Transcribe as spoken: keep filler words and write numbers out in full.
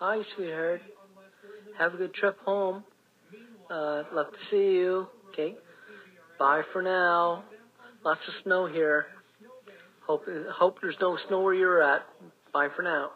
Hi, sweetheart. Have a good trip home. Uh, love to see you. Okay. Bye for now. Lots of snow here. Hope hope there's no snow where you're at. Bye for now.